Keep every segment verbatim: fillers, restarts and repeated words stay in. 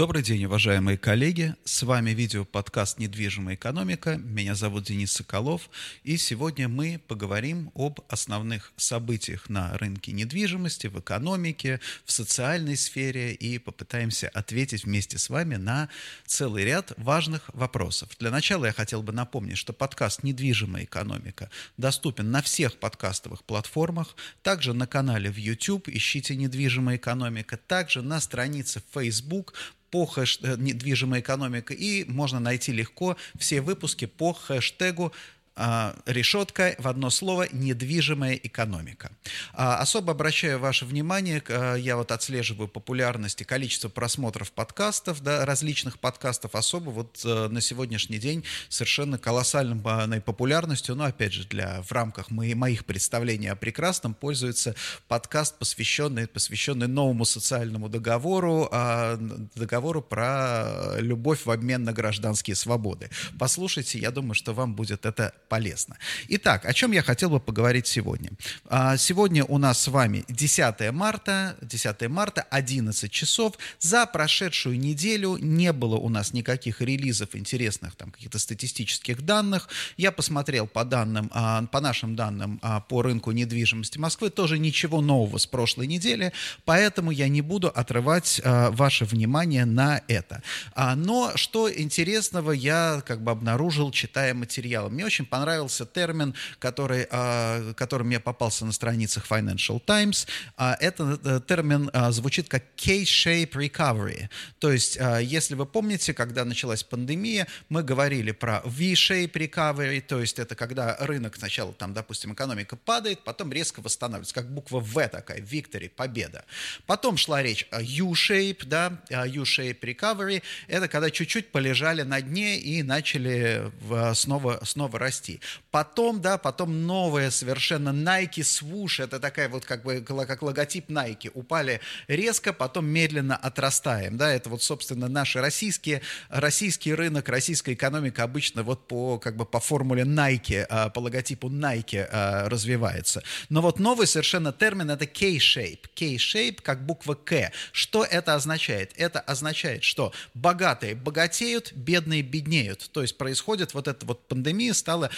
Добрый день, уважаемые коллеги. С вами видеоподкаст «Недвижимая экономика». Меня зовут Денис Соколов. И сегодня мы поговорим об основных событиях на рынке недвижимости, в экономике, в социальной сфере и попытаемся ответить вместе с вами на целый ряд важных вопросов. Для начала я хотел бы напомнить, что подкаст «Недвижимая экономика» доступен на всех подкастовых платформах, также на канале в YouTube ищите «Недвижимая экономика», также на странице в Facebook – по хэштегу «Недвижимая экономика», и можно найти легко все выпуски по хэштегу э, «Решетка» в одно слово «Недвижимая экономика». А, особо обращаю ваше внимание, э, я вот отслеживаю популярность и количество просмотров подкастов, да, различных подкастов, особо вот э, на сегодняшний день совершенно колоссальной популярностью, но опять же для, в рамках мои, моих представлений о прекрасном пользуется подкаст, посвященный, посвященный новому социальному договору, э, договору про любовь в обмен на гражданские свободы. Послушайте, я думаю, что вам будет это полезно. Итак, о чем я хотел бы поговорить сегодня. Э, сегодня у нас с вами десятое марта, десятое марта, одиннадцать часов. За прошедшую неделю не было у нас никаких релизов интересных, там, каких-то статистических данных. Я посмотрел по данным, по нашим данным по рынку недвижимости Москвы, тоже ничего нового с прошлой недели, поэтому я не буду отрывать ваше внимание на это. Но что интересного я как бы обнаружил, читая материалы. Мне очень понравился термин, который, который мне попался на страницах Financial Times. Этот термин звучит как K-shape recovery. То есть, если вы помните, когда началась пандемия, мы говорили про V-shape recovery, то есть это когда рынок сначала, там, допустим, экономика падает, потом резко восстанавливается, как буква V такая, victory, победа. Потом шла речь о U-shape, да, U-shape recovery. Это когда чуть-чуть полежали на дне и начали снова, снова расти. Потом, да, потом новая совершенно Nike Swoosh, это такая вот как бы как логотип Nike, упали резко, потом медленно отрастаем, да, это вот собственно наш российский российский рынок, российская экономика обычно вот по как бы по формуле Nike, по логотипу Nike развивается. Но вот новый совершенно термин — это K-shape, K-shape как буква К. Что это означает? Это означает, что богатые богатеют, бедные беднеют. То есть происходит вот эта вот пандемия стала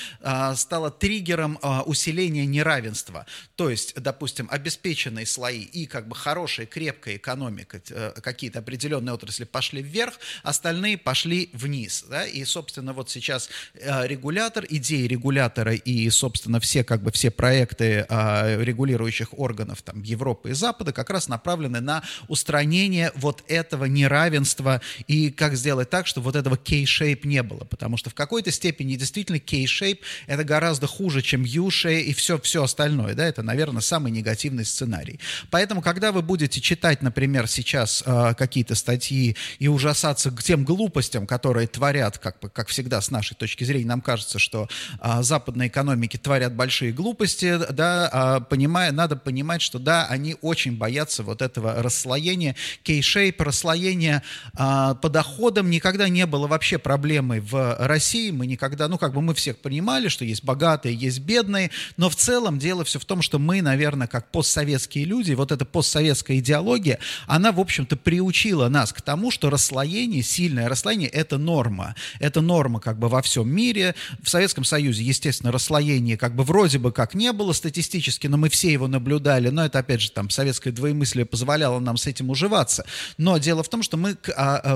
стала триггером усиления неравенства. То есть, допустим, обеспеченные слои и как бы хорошая, крепкая экономика, какие-то определенные отрасли пошли вверх, остальные пошли вниз. Да? И, собственно, вот сейчас регулятор, идеи регулятора и, собственно, все, как бы, все проекты регулирующих органов там, Европы и Запада как раз направлены на устранение вот этого неравенства и как сделать так, чтобы вот этого K-shape не было. Потому что в какой-то степени действительно K-shape это гораздо хуже, чем U-shape и все, все остальное. Да? Это, наверное, самый негативный сценарий. Поэтому, когда вы будете читать, например, сейчас э, какие-то статьи и ужасаться к тем глупостям, которые творят, как, как всегда, с нашей точки зрения, нам кажется, что э, западные экономики творят большие глупости, да, э, понимая, надо понимать, что да, они очень боятся вот этого расслоения. K-shape, расслоение э, по доходам никогда не было вообще проблемой в России. Мы никогда, ну как бы мы всех понимали, что есть богатые, есть бедные, но в целом дело все в том, что мы, наверное, как постсоветские люди, вот эта постсоветская идеология, она, в общем-то, приучила нас к тому, что расслоение, сильное расслоение — это норма. Это норма как бы во всем мире. В Советском Союзе, естественно, расслоение как бы вроде бы как не было статистически, но мы все его наблюдали, но это, опять же, там, советское двоемыслие позволяло нам с этим уживаться. Но дело в том, что мы,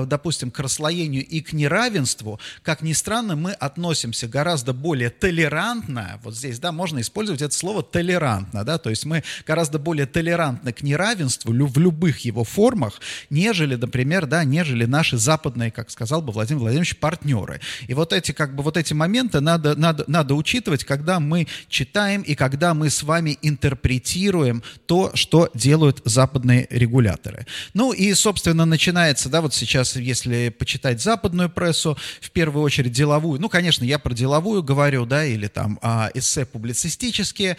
допустим, к расслоению и к неравенству, как ни странно, мы относимся гораздо более толерантно, вот здесь, да, можно использовать это слово толерантно, да, то есть мы гораздо более толерантны к неравенству в любых его формах, нежели, например, да, нежели наши западные, как сказал бы Владимир Владимирович, партнеры. И вот эти, как бы, вот эти моменты надо, надо, надо учитывать, когда мы читаем и когда мы с вами интерпретируем то, что делают западные регуляторы. Ну и, собственно, начинается, да, вот сейчас, если почитать западную прессу, в первую очередь деловую, ну, конечно, я про деловую говорю, говорю, да, или там эссе публицистические,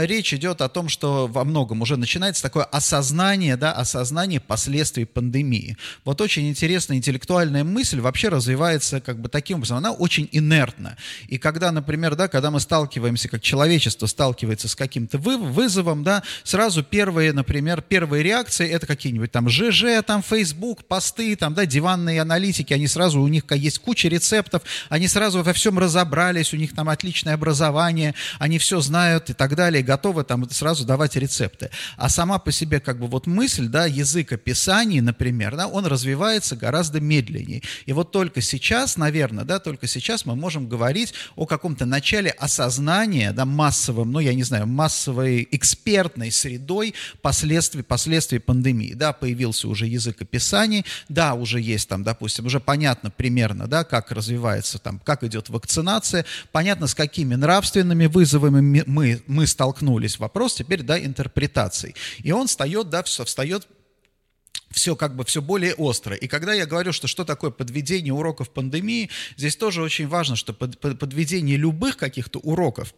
речь идет о том, что во многом уже начинается такое осознание, да, осознание последствий пандемии. Вот очень интересная интеллектуальная мысль вообще развивается как бы таким образом, она очень инертна. И когда, например, да, когда мы сталкиваемся, как человечество сталкивается с каким-то вы, вызовом, да, сразу первые, например, первые реакции это какие-нибудь там ЖЖ, там Facebook, посты, там, да, диванные аналитики, они сразу, у них есть куча рецептов, они сразу во всем разобрались, у них там отличное образование, они все знают и так далее, готовы там сразу давать рецепты. А сама по себе как бы вот мысль, да, язык описаний, например, да, он развивается гораздо медленнее. И вот только сейчас, наверное, да, только сейчас мы можем говорить о каком-то начале осознания, да, массовым, ну, я не знаю, массовой экспертной средой последствий, последствий пандемии. Да, появился уже язык описаний, да, уже есть там, допустим, уже понятно примерно, да, как развивается там, как идет вакцинация, понятно, с какими нравственными вызовами мы, мы столкнулись. Вопрос теперь, да, интерпретаций. И он встает, да, встает все как бы все более остро. И когда я говорю, что что такое подведение уроков пандемии, здесь тоже очень важно, что под, под, подведение любых каких-то уроков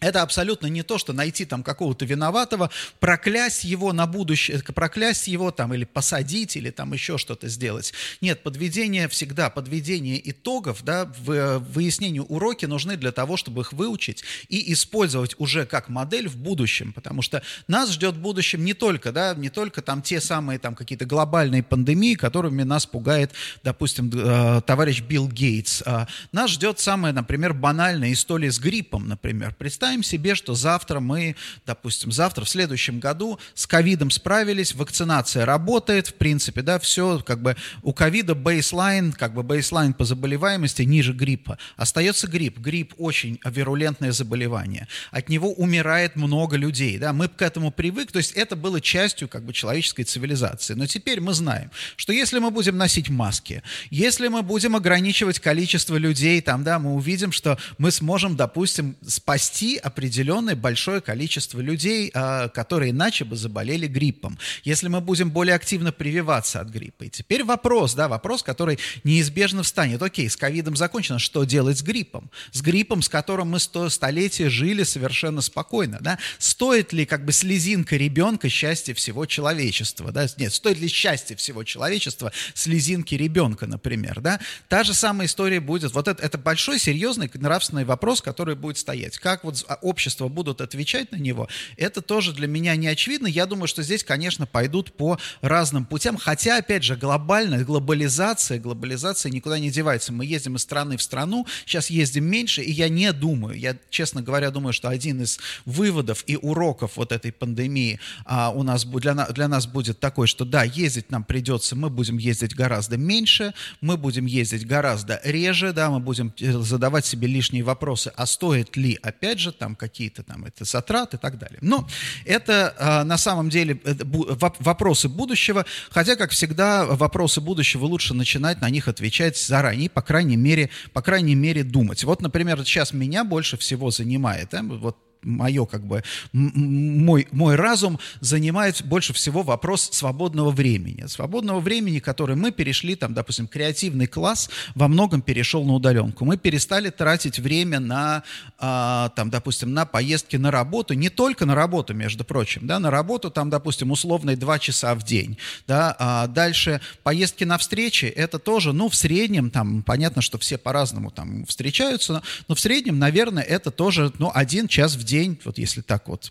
это абсолютно не то, что найти там какого-то виноватого, проклясть его на будущее, проклясть его там или посадить, или там еще что-то сделать. Нет, подведение всегда, подведение итогов, да, выяснению уроки нужны для того, чтобы их выучить и использовать уже как модель в будущем, потому что нас ждет в будущем не только, да, не только там те самые там какие-то глобальные пандемии, которыми нас пугает, допустим, товарищ Билл Гейтс. Нас ждет самая, например, банальная история с гриппом, например. Представьте себе, что завтра мы, допустим, завтра, в следующем году с ковидом справились, вакцинация работает, в принципе, да, все, как бы у ковида бейслайн, как бы бейслайн по заболеваемости ниже гриппа. Остается грипп. Грипп очень вирулентное заболевание. От него умирает много людей, да, мы к этому привыкли, то есть это было частью, как бы, человеческой цивилизации. Но теперь мы знаем, что если мы будем носить маски, если мы будем ограничивать количество людей, там, да, мы увидим, что мы сможем, допустим, спасти определенное большое количество людей, которые иначе бы заболели гриппом, если мы будем более активно прививаться от гриппа. И теперь вопрос, да, вопрос, который неизбежно встанет. Окей, с ковидом закончено, что делать с гриппом? С гриппом, с которым мы сто столетия жили совершенно спокойно, да? Стоит ли, как бы, слезинка ребенка счастья всего человечества, да? Нет, стоит ли счастье всего человечества слезинки ребенка, например, да? Та же самая история будет. Вот это, это большой, серьезный нравственный вопрос, который будет стоять. Как вот общество будут отвечать на него, это тоже для меня не очевидно. Я думаю, что здесь, конечно, пойдут по разным путям, хотя, опять же, глобальная глобализация, глобализация никуда не девается. Мы ездим из страны в страну, сейчас ездим меньше, и я не думаю, я, честно говоря, думаю, что один из выводов и уроков вот этой пандемии а, у нас, для, для нас будет такой, что да, ездить нам придется, мы будем ездить гораздо меньше, мы будем ездить гораздо реже, да, мы будем задавать себе лишние вопросы, а стоит ли, опять же, там какие-то там это затраты и так далее. Но это э, на самом деле э, бу- вопросы будущего, хотя, как всегда, вопросы будущего лучше начинать на них отвечать заранее, по крайней мере, по крайней мере думать. Вот, например, сейчас меня больше всего занимает, э, вот мое, как бы, мой, мой разум занимает больше всего вопрос свободного времени. Свободного времени, который мы перешли, там, допустим, креативный класс во многом перешел на удаленку. Мы перестали тратить время на, а, там, допустим, на поездки на работу, не только на работу, между прочим, да, на работу, там, допустим, условные два часа в день, да, а дальше поездки на встречи, это тоже, ну, в среднем, там, понятно, что все по-разному там встречаются, но в среднем, наверное, это тоже, ну, один час в день. день, вот если так вот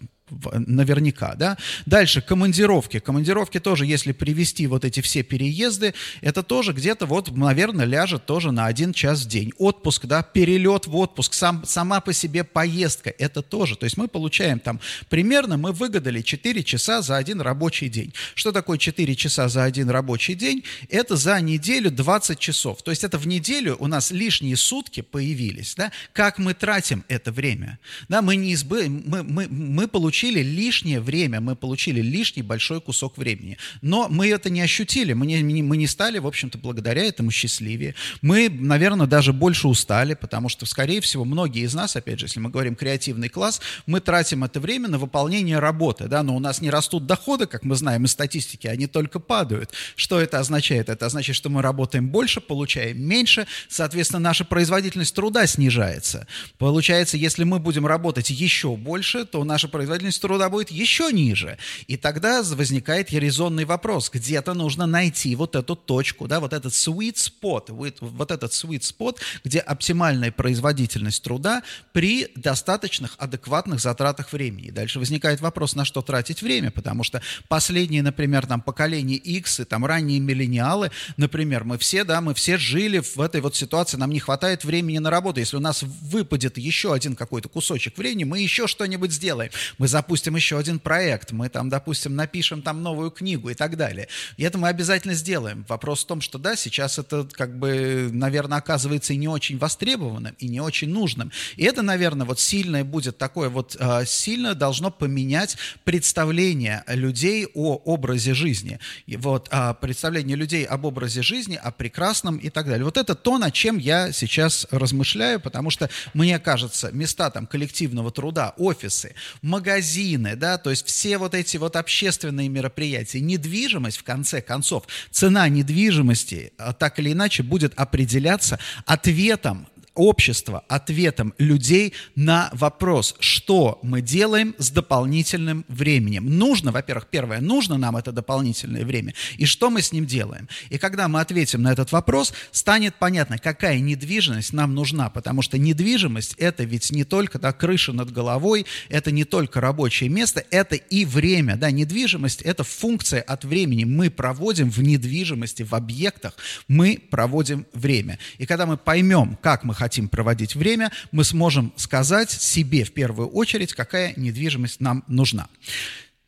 наверняка, да. Дальше командировки. Командировки тоже, если привести вот эти все переезды, это тоже где-то вот, наверное, ляжет тоже на один час в день. Отпуск, да, перелет в отпуск, сам, сама по себе поездка, это тоже. То есть мы получаем там, примерно мы выгадали четыре часа за один рабочий день. Что такое четыре часа за один рабочий день? Это за неделю двадцать часов. То есть это в неделю у нас лишние сутки появились, да. Как мы тратим это время? Да, мы не избы... мы, мы, мы получаем получили лишнее время, мы получили лишний большой кусок времени. Но мы это не ощутили, мы не, мы не стали, в общем-то, благодаря этому счастливее. Мы, наверное, даже больше устали, потому что, скорее всего, многие из нас, опять же, если мы говорим креативный класс, мы тратим это время на выполнение работы, да, но у нас не растут доходы, как мы знаем из статистики, они только падают. Что это означает? Это означает, что мы работаем больше, получаем меньше, соответственно, наша производительность труда снижается. Получается, если мы будем работать еще больше, то наша производительность труда будет еще ниже. И тогда возникает резонный вопрос. Где-то нужно найти вот эту точку, да, вот этот sweet spot, вот этот sweet spot, где оптимальная производительность труда при достаточных адекватных затратах времени. И дальше возникает вопрос, на что тратить время, потому что последние, например, там, поколение X и там, ранние миллениалы, например, мы все, да, мы все жили в этой вот ситуации, нам не хватает времени на работу. Если у нас выпадет еще один какой-то кусочек времени, мы еще что-нибудь сделаем. Мы запустим еще один проект, мы там, допустим, напишем там новую книгу и так далее. И это мы обязательно сделаем. Вопрос в том, что да, сейчас это как бы, наверное, оказывается и не очень востребованным, и не очень нужным. И это, наверное, вот сильное будет такое вот, сильно должно поменять представление людей о образе жизни. И вот представление людей об образе жизни, о прекрасном и так далее. Вот это то, над чем я сейчас размышляю, потому что, мне кажется, места там коллективного труда, офисы, магазины, да, то есть все вот эти вот общественные мероприятия, недвижимость, в конце концов, цена недвижимости так или иначе будет определяться ответом общества, ответом людей на вопрос, что мы делаем с дополнительным временем. Нужно, во-первых, первое, нужно нам это дополнительное время, и что мы с ним делаем. И когда мы ответим на этот вопрос, станет понятно, какая недвижимость нам нужна, потому что недвижимость — это ведь не только да, крыша над головой, это не только рабочее место, это и время. Да, недвижимость — это функция от времени. Мы проводим в недвижимости, в объектах, мы проводим время. И когда мы поймем, как мы хотим хотим проводить время, мы сможем сказать себе в первую очередь, какая недвижимость нам нужна.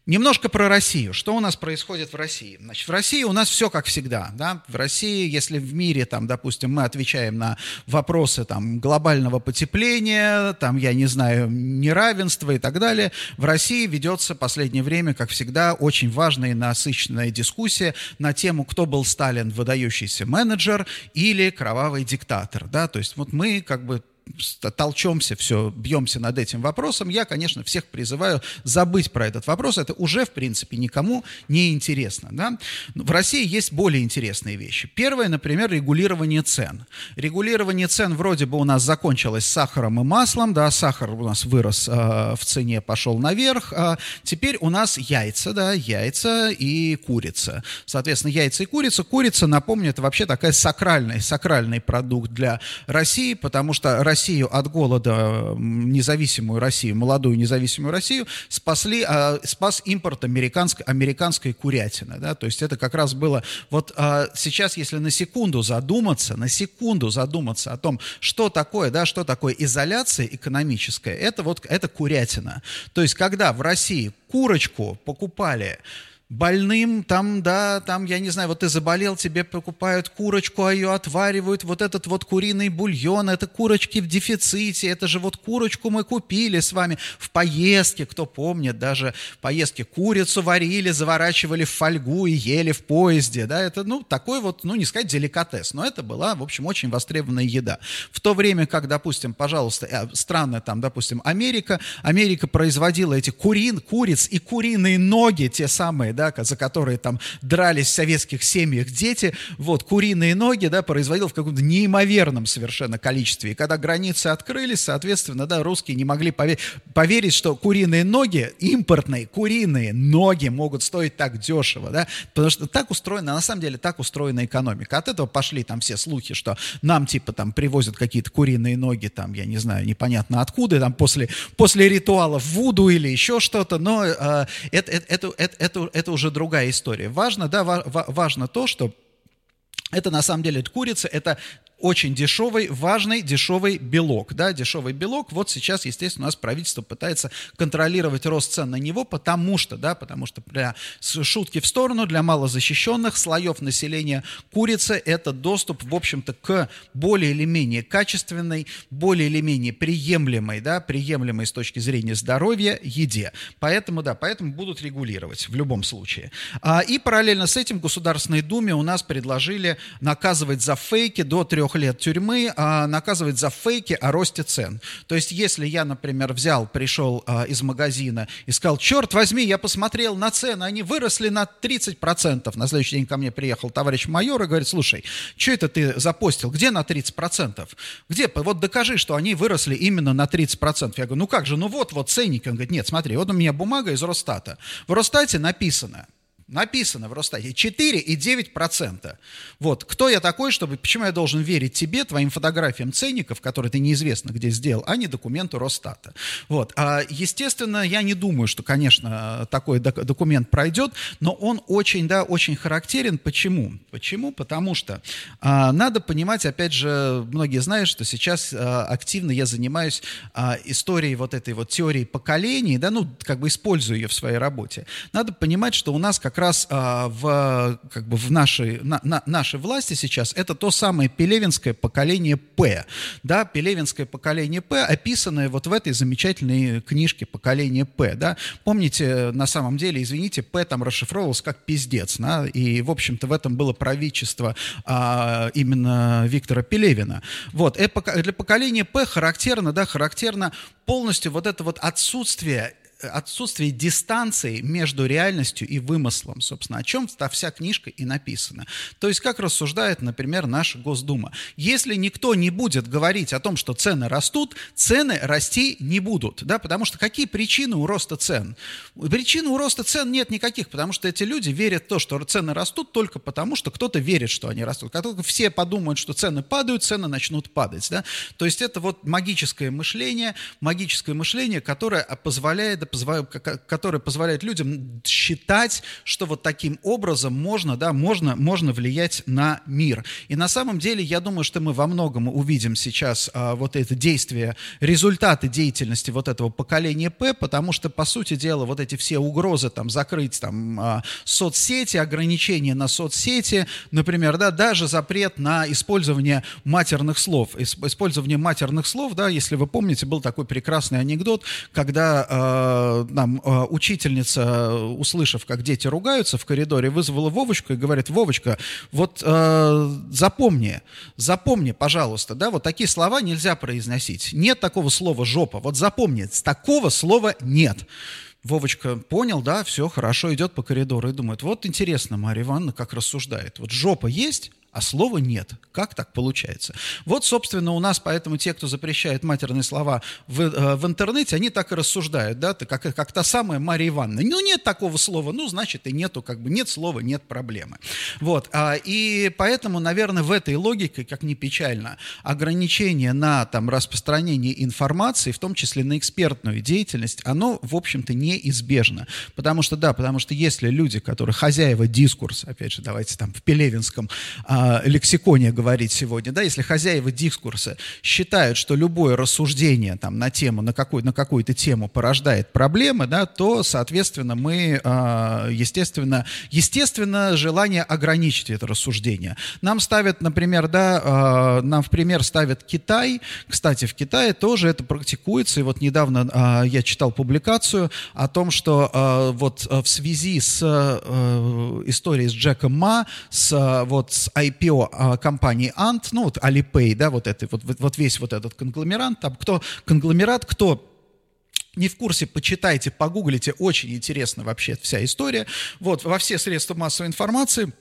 Немножко про Россию. Что у нас происходит в России? Значит, в России у нас все как всегда. Да? В России, если в мире, там, допустим, мы отвечаем на вопросы там, глобального потепления, там, я не знаю, неравенства и так далее, в России ведется в последнее время, как всегда, очень важная и насыщенная дискуссия на тему, кто был Сталин, выдающийся менеджер или кровавый диктатор. Да? То есть вот мы как бы толчемся, все, бьемся над этим вопросом. Я, конечно, всех призываю забыть про этот вопрос. Это уже, в принципе, никому не интересно. Да? В России есть более интересные вещи. Первое, например, регулирование цен. Регулирование цен вроде бы у нас закончилось с сахаром и маслом. Да? Сахар у нас вырос э, в цене, пошел наверх. А теперь у нас яйца, да, яйца и курица. Соответственно, яйца и курица. Курица, напомню, это вообще такая сакральный, сакральный продукт для России, потому что Россия Россию от голода, независимую Россию, молодую независимую Россию, спасли, а, спас импорт американской, американской курятины. Да? То есть это как раз было... Вот а, сейчас, если на секунду задуматься, на секунду задуматься о том, что такое, да, что такое изоляция экономическая, это вот это курятина. То есть когда в России курочку покупали... больным, там, да, там, я не знаю, вот ты заболел, тебе покупают курочку, а ее отваривают, вот этот вот куриный бульон, это курочки в дефиците, это же вот курочку мы купили с вами в поездке, кто помнит, даже в поездке курицу варили, заворачивали в фольгу и ели в поезде, да, это, ну, такой вот, ну, не сказать деликатес, но это была, в общем, очень востребованная еда. В то время как, допустим, пожалуйста, страны, там, допустим, Америка, Америка производила эти курин, куриц и куриные ноги, те самые, да, за которые там дрались в советских семьях дети, вот, куриные ноги, да, производил в каком-то неимоверном совершенно количестве. И когда границы открылись, соответственно, да, русские не могли повер- поверить, что куриные ноги, импортные куриные ноги могут стоить так дешево, да, потому что так устроена, на самом деле, так устроена экономика. От этого пошли там все слухи, что нам, типа, там, привозят какие-то куриные ноги, там, я не знаю, непонятно откуда, там, после, после ритуалов вуду или еще что-то, но э, это, это, это, это, это уже другая история. Важно, да, важно то, что это на самом деле курица, это очень дешевый, важный дешевый белок, да, дешевый белок. Вот сейчас, естественно, у нас правительство пытается контролировать рост цен на него, потому что, да, потому что для шутки в сторону, для малозащищенных слоев населения курица – это доступ, в общем-то, к более или менее качественной, более или менее приемлемой, да, приемлемой с точки зрения здоровья еде. Поэтому, да, поэтому будут регулировать в любом случае. А, и параллельно с этим в Государственной Думе у нас предложили наказывать за фейки до трех лет тюрьмы, а, наказывать за фейки о росте цен. То есть, если я, например, взял, пришел а, из магазина и сказал, черт возьми, я посмотрел на цены, они выросли на тридцать процентов. На следующий день ко мне приехал товарищ майор и говорит, слушай, что это ты запостил? Где на тридцать процентов? Где? Вот докажи, что они выросли именно на тридцать процентов. Я говорю, ну как же, ну вот, вот ценник. Он говорит, нет, смотри, вот у меня бумага из Росстата. В Росстате написано, написано в Росстате четыре и девять десятых процента. Вот, кто я такой, чтобы, почему я должен верить тебе, твоим фотографиям ценников, которые ты неизвестно где сделал, а не документу Росстата. Вот, а, естественно, я не думаю, что, конечно, такой док- документ пройдет, но он очень, да, очень характерен. Почему? Почему? Потому что а, надо понимать, опять же, многие знают, что сейчас а, активно я занимаюсь а, историей вот этой вот теории поколений, да, ну, как бы использую ее в своей работе. Надо понимать, что у нас как раз а, в, как бы в нашей, на, на, нашей власти сейчас это то самое пелевинское поколение П. Да, пелевинское поколение П, описанное вот в этой замечательной книжке «Поколение П». Да. Помните, на самом деле, извините, П там расшифровывалось как «пиздец». Да, и, в общем-то, в этом было правительство а, именно Виктора Пелевина. Вот. Для поколения П характерно, да, характерно полностью вот это вот отсутствие отсутствие дистанции между реальностью и вымыслом, собственно, о чем-то вся книжка и написана. То есть, как рассуждает, например, наша Госдума. Если никто не будет говорить о том, что цены растут, цены расти не будут, да, потому что какие причины у роста цен? Причин у роста цен нет никаких, потому что эти люди верят в то, что цены растут только потому, что кто-то верит, что они растут. Как только все подумают, что цены падают, цены начнут падать, да. То есть, это вот магическое мышление, магическое мышление, которое позволяет который позволяет людям считать, что вот таким образом можно, да, можно, можно влиять на мир. И на самом деле, я думаю, что мы во многом увидим сейчас а, вот это действие, результаты деятельности вот этого поколения П, потому что, по сути дела, вот эти все угрозы, там, закрыть там, а, соцсети, ограничения на соцсети, например, да, даже запрет на использование матерных слов. Использование матерных слов, да, если вы помните, был такой прекрасный анекдот, когда а, Нам, учительница, услышав, как дети ругаются в коридоре, вызвала Вовочку и говорит, Вовочка, вот э, запомни, запомни, пожалуйста, да, вот такие слова нельзя произносить. Нет такого слова жопа. Вот запомни, такого слова нет. Вовочка понял, да, все хорошо, идет по коридору и думает, вот интересно, Марья Ивановна как рассуждает. Вот жопа есть, а слова нет. Как так получается? Вот, собственно, у нас поэтому те, кто запрещает матерные слова в, э, в интернете, они так и рассуждают, да, как, как та самая Марья Ивановна. Ну, нет такого слова, ну, значит, и нету, как бы, нет слова, нет проблемы. Вот, а, и поэтому, наверное, в этой логике, как ни печально, ограничение на, там, распространение информации, в том числе на экспертную деятельность, оно, в общем-то, неизбежно. Потому что, да, потому что если люди, которые хозяева дискурса, опять же, давайте там в пелевинском лексиконе говорить сегодня, да, если хозяева дискурса считают, что любое рассуждение там, на тему, на, какой, на какую-то тему порождает проблемы, да, то, соответственно, мы, естественно, естественно, желание ограничить это рассуждение. Нам ставят, например, да, нам в пример ставят Китай. Кстати, в Китае тоже это практикуется, и вот недавно я читал публикацию о том, что вот в связи с историей с Джеком Ма, с, вот, с Айбеком, ай пи о компании Ant, ну вот Алипей, да, вот, это, вот, вот весь вот этот конгломерат, там кто, конгломерат, кто не в курсе, почитайте, погуглите, очень интересна вообще вся история, вот, во все средства массовой информации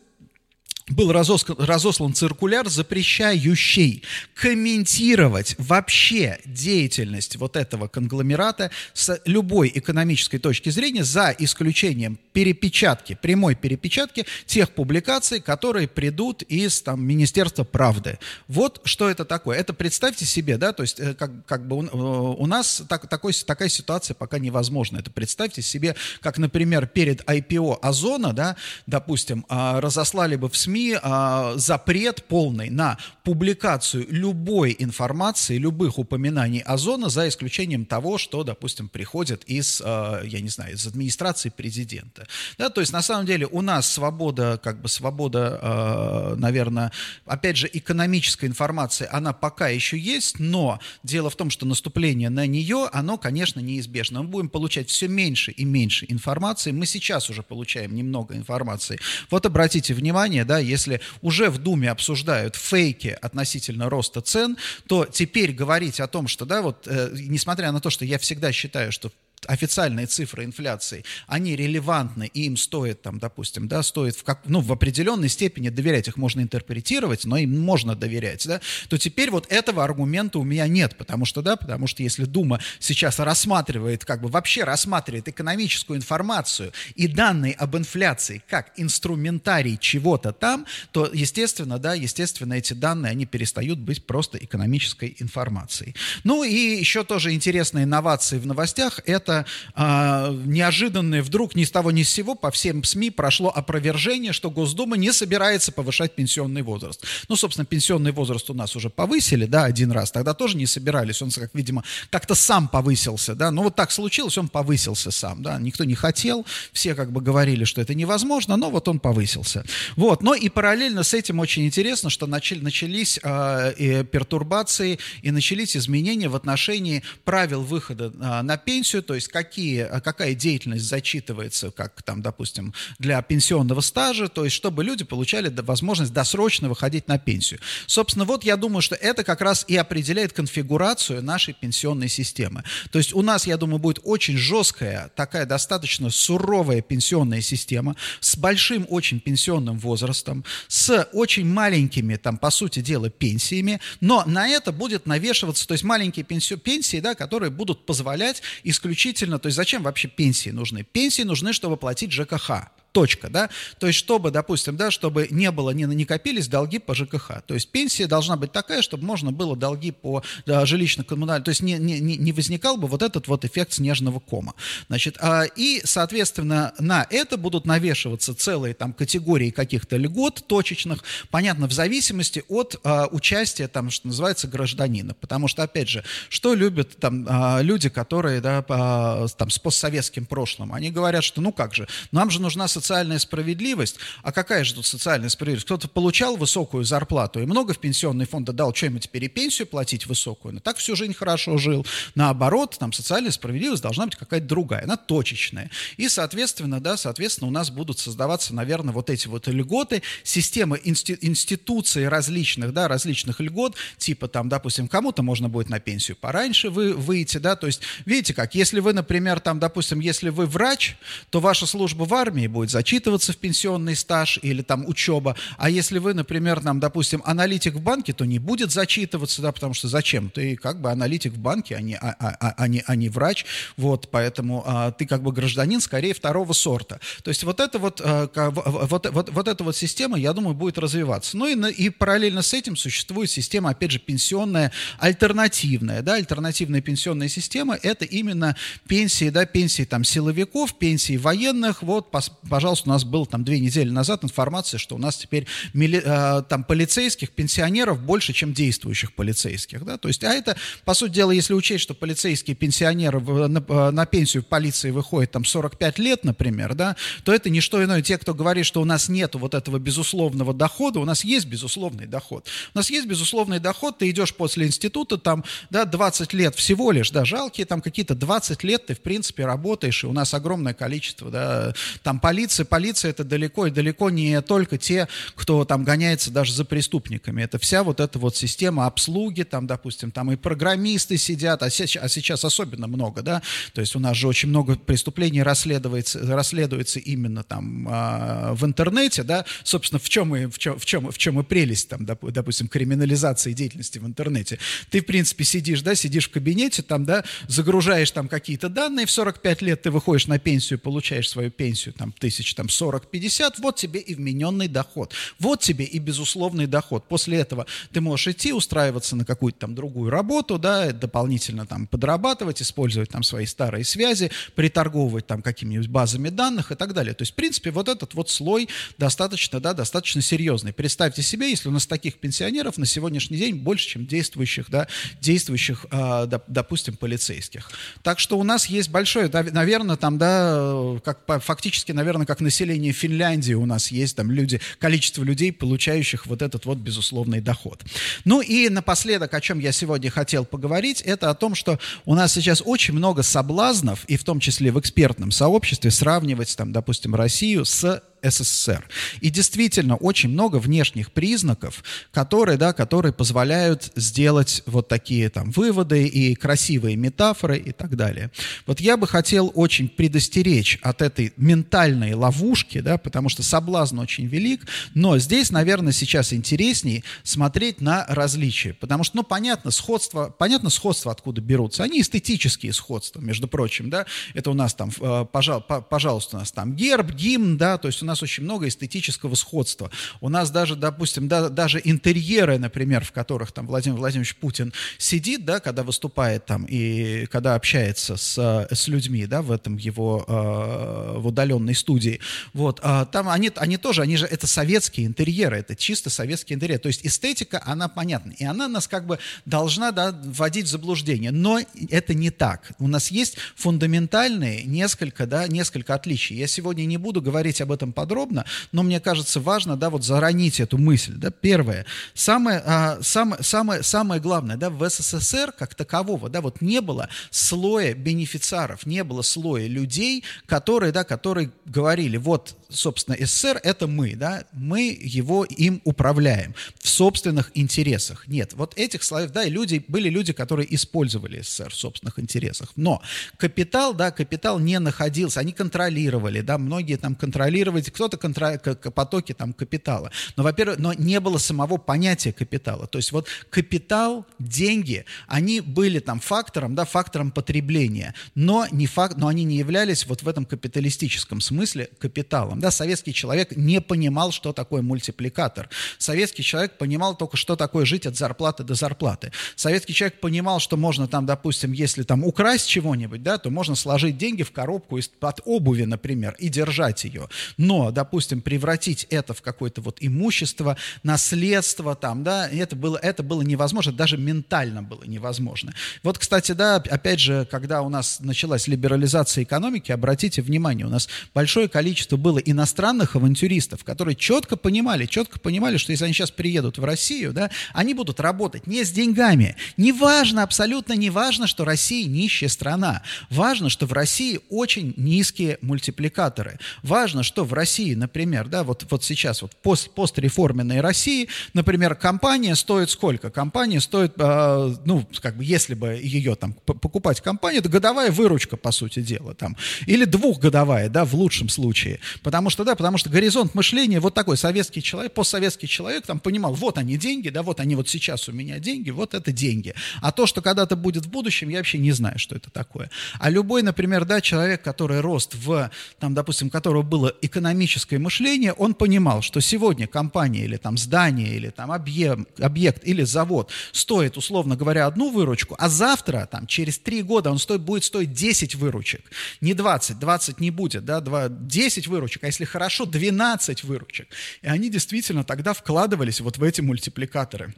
был разослан циркуляр, запрещающий комментировать вообще деятельность вот этого конгломерата с любой экономической точки зрения, за исключением перепечатки, прямой перепечатки тех публикаций, которые придут из там, Министерства правды. Вот что это такое. Это представьте себе, да, то есть как, как бы у, у нас так, такой, такая ситуация пока невозможна. Это представьте себе, как, например, перед ай пи о Озона, да, допустим, разослали бы в СМИ СМИ а, запрет полный на публикацию любой информации, любых упоминаний озона, за исключением того, что, допустим, приходит из, а, я не знаю, из администрации президента. Да, то есть, на самом деле, у нас свобода, как бы свобода, а, наверное, опять же, экономической информации, она пока еще есть, но дело в том, что наступление на нее, оно, конечно, неизбежно. Мы будем получать все меньше и меньше информации. Мы сейчас уже получаем немного информации. Вот обратите внимание, да, если уже в Думе обсуждают фейки относительно роста цен, то теперь говорить о том, что, да, вот, э, несмотря на то, что я всегда считаю, что официальные цифры инфляции, они релевантны, и им стоит, там, допустим, да, стоит в, как, ну, в определенной степени доверять, их можно интерпретировать, но им можно доверять, да, то теперь вот этого аргумента у меня нет, потому что, да, потому что если Дума сейчас рассматривает, как бы вообще рассматривает экономическую информацию и данные об инфляции как инструментарий чего-то там, то, естественно, да, естественно, эти данные, они перестают быть просто экономической информацией. Ну и еще тоже интересные инновации в новостях, это Это, э, неожиданное вдруг ни с того ни с сего по всем СМИ прошло опровержение, что Госдума не собирается повышать пенсионный возраст. Ну, собственно, пенсионный возраст у нас уже повысили, да, один раз, тогда тоже не собирались, он, как, видимо, как-то сам повысился, да, ну, вот так случилось, он повысился сам, да, никто не хотел, все как бы говорили, что это невозможно, но вот он повысился. Вот, но и параллельно с этим очень интересно, что начали, начались э, э, пертурбации и начались изменения в отношении правил выхода э, на пенсию, то есть какие, какая деятельность зачитывается, как там, допустим, для пенсионного стажа, то есть чтобы люди получали возможность досрочно выходить на пенсию. Собственно, вот я думаю, что это как раз и определяет конфигурацию нашей пенсионной системы. То есть у нас, я думаю, будет очень жесткая, такая достаточно суровая пенсионная система с большим очень пенсионным возрастом, с очень маленькими, там, по сути дела, пенсиями, но на это будет навешиваться, то есть маленькие пенсии, да, которые будут позволять исключительно то есть зачем вообще пенсии нужны? Пенсии нужны, чтобы платить ЖКХ. Точка, да, то есть чтобы, допустим, да, чтобы не было, не, не копились долги по ЖКХ, то есть пенсия должна быть такая, чтобы можно было долги по да, жилищно-коммунальному, то есть не, не, не возникал бы вот этот вот эффект снежного кома, значит, а, и, соответственно, на это будут навешиваться целые там категории каких-то льгот точечных, понятно, в зависимости от а, участия там, что называется, гражданина, потому что, опять же, что любят там а, люди, которые, да, а, там, с постсоветским прошлым, они говорят, что ну как же, нам же нужна социальная справедливость. А какая же тут социальная справедливость? Кто-то получал высокую зарплату и много в пенсионный фонд отдал, что ему теперь и пенсию платить высокую? Но так всю жизнь хорошо жил. Наоборот, там социальная справедливость должна быть какая-то другая, она точечная. И, соответственно, да, соответственно, у нас будут создаваться, наверное, вот эти вот льготы, системы институций различных, да, различных льгот, типа там, допустим, кому-то можно будет на пенсию пораньше вы, выйти, да, то есть, видите как, если вы, например, там, допустим, если вы врач, то ваша служба в армии будет зачитываться в пенсионный стаж или там учеба, а если вы, например, там, допустим, аналитик в банке, то не будет зачитываться, да, потому что зачем? Ты как бы аналитик в банке, а не, а, а, а не, а не врач, вот, поэтому а, ты как бы гражданин скорее второго сорта. То есть вот эта вот, а, вот, вот, вот, эта вот система, я думаю, будет развиваться. Ну и, и параллельно с этим существует система, опять же, пенсионная, альтернативная, да, альтернативная пенсионная система, это именно пенсии, да, пенсии там силовиков, пенсии военных, вот, по Пожалуйста, у нас было там две недели назад информация, что у нас теперь мили, э, там полицейских, пенсионеров больше, чем действующих полицейских, да, то есть, а это, по сути дела, если учесть, что полицейские пенсионеры на, на пенсию полиции выходят там сорок пять лет, например, да, то это не что иное, те, кто говорит, что у нас нету вот этого безусловного дохода, у нас есть безусловный доход, у нас есть безусловный доход, ты идешь после института, там, да, двадцать лет всего лишь, да, жалкие там какие-то двадцать лет ты, в принципе, работаешь, и у нас огромное количество, да, там, полиции, Полиция, полиция — это далеко и далеко не только те, кто там гоняется даже за преступниками. Это вся вот эта вот система обслуги, там, допустим, там и программисты сидят, а сейчас, а сейчас особенно много, да, то есть у нас же очень много преступлений расследуется, расследуется именно там э, в интернете, да, собственно, в чем, и, в, чем, в, чем, в чем и прелесть, там, доп, допустим, криминализации деятельности в интернете. Ты, в принципе, сидишь, да, сидишь в кабинете, там, да, загружаешь там какие-то данные, в сорок пять лет ты выходишь на пенсию, получаешь свою пенсию, там, ты тысяч, там, сорок-пятьдесят, вот тебе и вмененный доход, вот тебе и безусловный доход. После этого ты можешь идти, устраиваться на какую-то там другую работу, да, дополнительно там подрабатывать, использовать там свои старые связи, приторговывать там какими-нибудь базами данных и так далее. То есть, в принципе, вот этот вот слой достаточно, да, достаточно серьезный. Представьте себе, если у нас таких пенсионеров на сегодняшний день больше, чем действующих, да, действующих, э, допустим, полицейских. Так что у нас есть большое, наверное, там, да, как, фактически, наверное, как население Финляндии у нас есть там люди, количество людей, получающих вот этот вот безусловный доход. Ну и напоследок, о чем я сегодня хотел поговорить, это о том, что у нас сейчас очень много соблазнов, и в том числе в экспертном сообществе, сравнивать там, допустим, Россию с СССР. И действительно, очень много внешних признаков, которые, да, которые позволяют сделать вот такие там выводы и красивые метафоры и так далее. Вот я бы хотел очень предостеречь от этой ментальной ловушки, да, потому что соблазн очень велик, но здесь, наверное, сейчас интереснее смотреть на различия, потому что, ну, понятно, сходство, понятно, сходства откуда берутся. Они эстетические сходства, между прочим, да, это у нас там, пожал, пожалуйста, у нас там герб, гимн, да, то есть у нас очень много эстетического сходства. У нас даже, допустим, да, даже интерьеры, например, в которых там Владимир Владимирович Путин сидит, да, когда выступает там и когда общается с, с людьми, да, в этом его э, в удаленной студии. Вот, э, там они, они тоже, они же, это советские интерьеры, это чисто советские интерьеры. То есть эстетика, она понятна, и она нас как бы должна, да, вводить в заблуждение. Но это не так. У нас есть фундаментальные несколько, да, несколько отличий. Я сегодня не буду говорить об этом подробно, но мне кажется, важно, да, вот заронить эту мысль, да. Первое, самое, а, самое, самое, самое главное, да, в СССР как такового, да, вот не было слоя бенефициаров, не было слоя людей, которые, да, которые говорили, вот, собственно, СССР — это мы, да, мы его, им управляем в собственных интересах. Нет, вот этих слоев, да, и люди, были люди, которые использовали СССР в собственных интересах, но капитал, да, капитал не находился, они контролировали, да, многие там контролировали, кто-то контроли, потоки там капитала, но, во-первых, но не было самого понятия капитала, то есть вот капитал, деньги, они были там фактором, да, фактором потребления, но не факт, но они не являлись вот в этом капиталистическом смысле капиталом. Да, советский человек не понимал, что такое мультипликатор. Советский человек понимал только, что такое жить от зарплаты до зарплаты. Советский человек понимал, что можно там, допустим, если там украсть чего-нибудь, да, то можно сложить деньги в коробку из-под обуви, например, и держать ее. Но, допустим, превратить это в какое-то вот имущество, наследство, там, да, это было, это было невозможно, даже ментально было невозможно. Вот, кстати, да, опять же, когда у нас началась либерализация экономики, обратите внимание, у нас большое количество было иностранных авантюристов, которые четко понимали, четко понимали, что если они сейчас приедут в Россию, да, они будут работать не с деньгами. Неважно, абсолютно неважно, что Россия нищая страна. Важно, что в России очень низкие мультипликаторы. Важно, что в России, например, да, вот, вот сейчас, вот пост, постреформенной России, например, компания стоит сколько? Компания стоит, э, ну, как бы, если бы ее там покупать компанию, это годовая выручка, по сути дела, там, или двухгодовая, да, в лучшем случае. Потому что, да, потому что горизонт мышления вот такой, советский человек, постсоветский человек там понимал, вот они деньги, да, вот они вот сейчас у меня деньги, вот это деньги. А то, что когда-то будет в будущем, я вообще не знаю, что это такое. А любой, например, да, человек, который рос в, там, допустим, у которого было экономическое мышление, он понимал, что сегодня компания или там здание, или там объем, объект, или завод стоит, условно говоря, одну выручку, а завтра, там, через три года он стоит, будет стоить десять выручек. Не двадцать, двадцать не будет, да, десять выручек. А если хорошо, двенадцать выручек. И они действительно тогда вкладывались вот в эти мультипликаторы.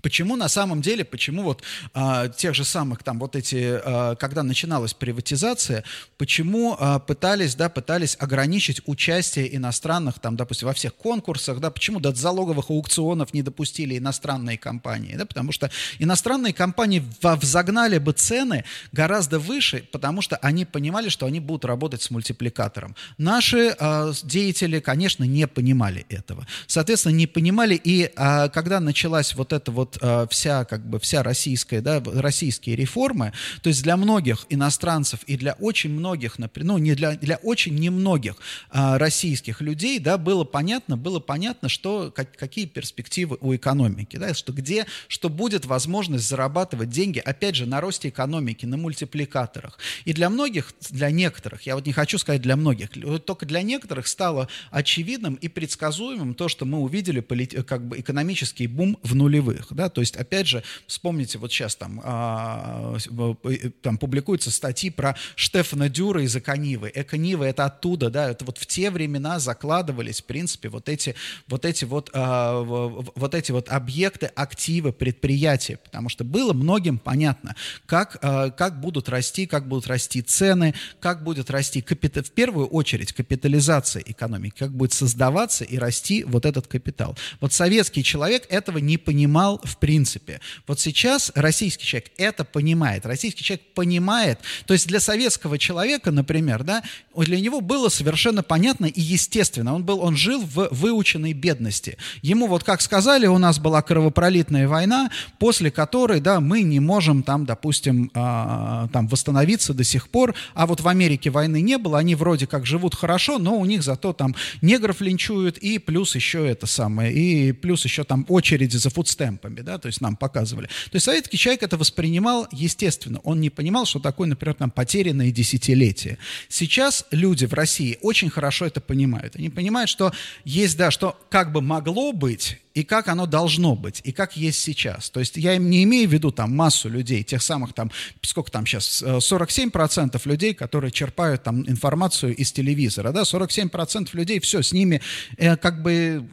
Почему на самом деле, почему вот а, тех же самых там вот эти, а, когда начиналась приватизация, почему а, пытались, да, пытались ограничить участие иностранных там, допустим, во всех конкурсах, да, почему до залоговых аукционов не допустили иностранные компании, да, потому что иностранные компании загнали бы цены гораздо выше, потому что они понимали, что они будут работать с мультипликатором. Наши а, деятели, конечно, не понимали этого. Соответственно, не понимали, и а, когда началась вот эта вот вот э, вся, как бы, вся российская, да, российские реформы, то есть для многих иностранцев и для очень многих, например, ну, не для, для очень немногих э, российских людей, да, было понятно, было понятно, что, как, какие перспективы у экономики, да, что где, что будет возможность зарабатывать деньги, опять же, на росте экономики, на мультипликаторах. И для многих, для некоторых, я вот не хочу сказать для многих, вот только для некоторых стало очевидным и предсказуемым то, что мы увидели полит... как бы экономический бум в нулевых. Да? То есть, опять же, вспомните, вот сейчас там, а, там публикуются статьи про Штефана Дюра из Эконивы. Эконива — это оттуда, да, это вот в те времена закладывались, в принципе, вот эти вот, эти вот, а, вот, эти вот объекты, активы, предприятия, потому что было многим понятно, как, а, как будут расти, как будут расти цены, как будет расти капитал, в первую очередь капитализация экономики, как будет создаваться и расти вот этот капитал. Вот советский человек этого не понимал в принципе. Вот сейчас российский человек это понимает. Российский человек понимает. То есть для советского человека, например, да, для него было совершенно понятно и естественно. Он был, он жил в выученной бедности. Ему вот как сказали, у нас была кровопролитная война, после которой, да, мы не можем там, допустим, э, там восстановиться до сих пор. А вот в Америке войны не было. Они вроде как живут хорошо, но у них зато там негров линчуют, и плюс еще это самое, и плюс еще там очереди за фудстемпами, да, то есть нам показывали. То есть советский человек это воспринимал естественно, он не понимал, что такое, например, там потерянные десятилетия. Сейчас люди в России очень хорошо это понимают. Они понимают, что есть, да, что как бы могло быть, и как оно должно быть, и как есть сейчас. То есть я им не имею в виду там массу людей, тех самых там, сколько там сейчас, сорок семь процентов людей, которые черпают там информацию из телевизора, да, сорок семь процентов людей, все, с ними э, как бы...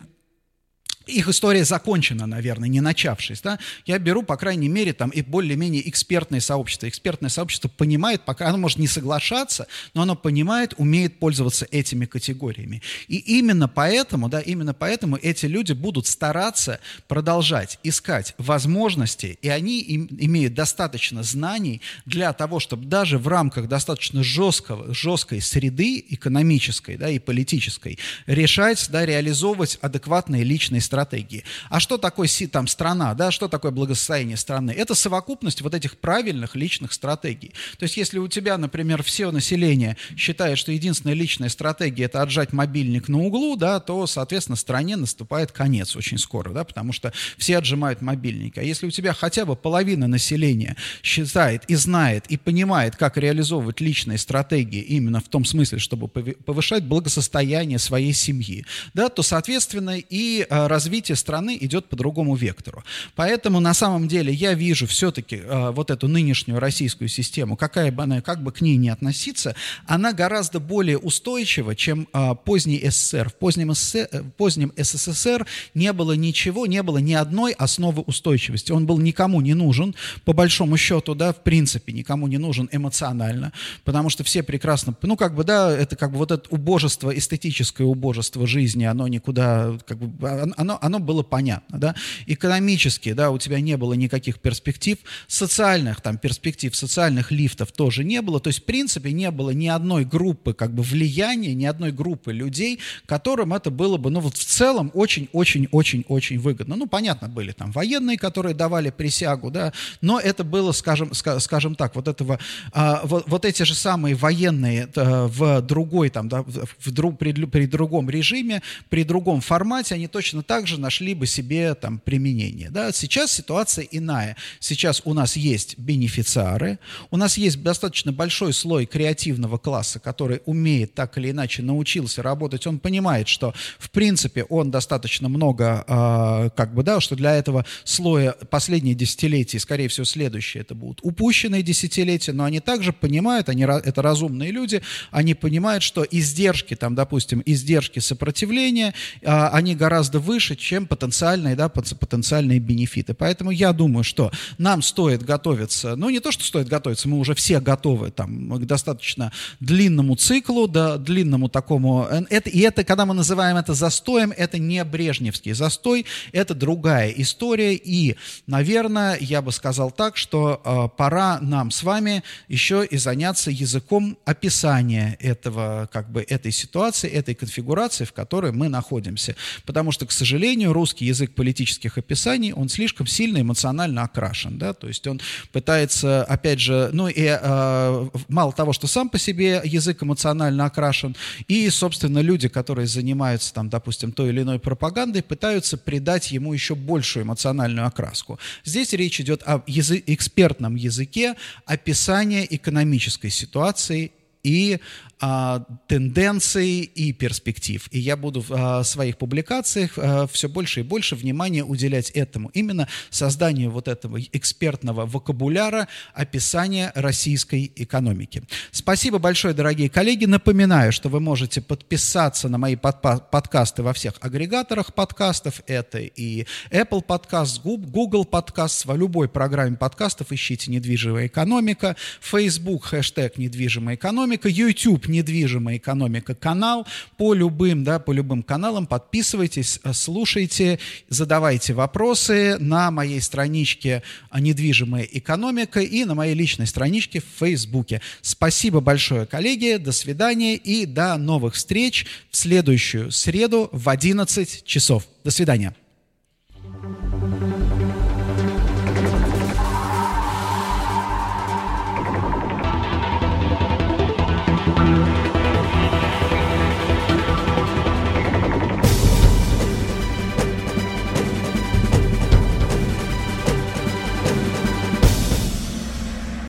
Их история закончена, наверное, не начавшись. Да? Я беру, по крайней мере, там, и более-менее экспертное сообщество. Экспертное сообщество понимает, пока оно может не соглашаться, но оно понимает, умеет пользоваться этими категориями. И именно поэтому, да, именно поэтому эти люди будут стараться продолжать искать возможности, и они им, имеют достаточно знаний для того, чтобы даже в рамках достаточно жесткого, жесткой среды экономической, да, и политической решать, да, реализовывать адекватные личные стратегии. Стратегии. А что такое там страна, да, что такое благосостояние страны? Это совокупность вот этих правильных личных стратегий. То есть если у тебя, например, все население считает, что единственная личная стратегия — это отжать мобильник на углу, да, то, соответственно, стране наступает конец очень скоро, да, потому что все отжимают мобильники. А если у тебя хотя бы половина населения считает и знает и понимает, как реализовывать личные стратегии именно в том смысле, чтобы повышать благосостояние своей семьи, да, то, соответственно, и развитие развитие страны идет по другому вектору. Поэтому, на самом деле, я вижу все-таки э, вот эту нынешнюю российскую систему, какая бы она, как бы к ней ни относиться, она гораздо более устойчива, чем э, поздний СССР. В позднем, СССР. в позднем СССР не было ничего, не было ни одной основы устойчивости. Он был никому не нужен, по большому счету, да, в принципе, никому не нужен эмоционально, потому что все прекрасно, ну, как бы, да, это как бы вот это убожество, эстетическое убожество жизни, оно никуда, как бы, оно Оно было понятно, да, экономически, да, у тебя не было никаких перспектив, социальных там перспектив, социальных лифтов тоже не было, то есть, в принципе, не было ни одной группы, как бы, влияния, ни одной группы людей, которым это было бы, ну, вот в целом очень-очень-очень-очень выгодно. Ну, понятно, были там военные, которые давали присягу, да, но это было, скажем, скажем так, вот этого, а, вот, вот эти же самые военные а, в другой, там, да, в друг, при, при другом режиме, при другом формате, они точно так также нашли бы себе там применение. Да? Сейчас ситуация иная. Сейчас у нас есть бенефициары, у нас есть достаточно большой слой креативного класса, который умеет так или иначе научился работать. Он понимает, что в принципе он достаточно много, э, как бы, да, что для этого слоя последние десятилетия, скорее всего, следующие это будут упущенные десятилетия, но они также понимают, они, это разумные люди, они понимают, что издержки, там, допустим, издержки сопротивления, э, они гораздо выше, чем потенциальные, да, потенциальные бенефиты. Поэтому я думаю, что нам стоит готовиться, ну не то, что стоит готовиться, мы уже все готовы там, к достаточно длинному циклу, да, длинному такому, это, и это, когда мы называем это застоем, это не брежневский застой, это другая история, и, наверное, я бы сказал так, что э, пора нам с вами еще и заняться языком описания этого, как бы, этой ситуации, этой конфигурации, в которой мы находимся. Потому что, к сожалению, сожалению, русский язык политических описаний, он слишком сильно эмоционально окрашен, да, то есть он пытается, опять же, ну и э, мало того, что сам по себе язык эмоционально окрашен, и, собственно, люди, которые занимаются, там, допустим, той или иной пропагандой, пытаются придать ему еще большую эмоциональную окраску. Здесь речь идет о язы- экспертном языке, описании экономической ситуации и а, тенденций, и перспектив. И я буду в а, своих публикациях а, все больше и больше внимания уделять этому. Именно созданию вот этого экспертного вокабуляра описания российской экономики. Спасибо большое, дорогие коллеги. Напоминаю, что вы можете подписаться на мои подпа- подкасты во всех агрегаторах подкастов. Это и Apple подкаст, Google подкаст. В любой программе подкастов ищите «Недвижимая экономика». Facebook, хэштег «Недвижимая экономика». YouTube «Недвижимая экономика» канал. По любым, да, по любым каналам подписывайтесь, слушайте, задавайте вопросы на моей страничке «Недвижимая экономика» и на моей личной страничке в Фейсбуке. Спасибо большое, коллеги, до свидания и до новых встреч в следующую среду в одиннадцать часов. До свидания.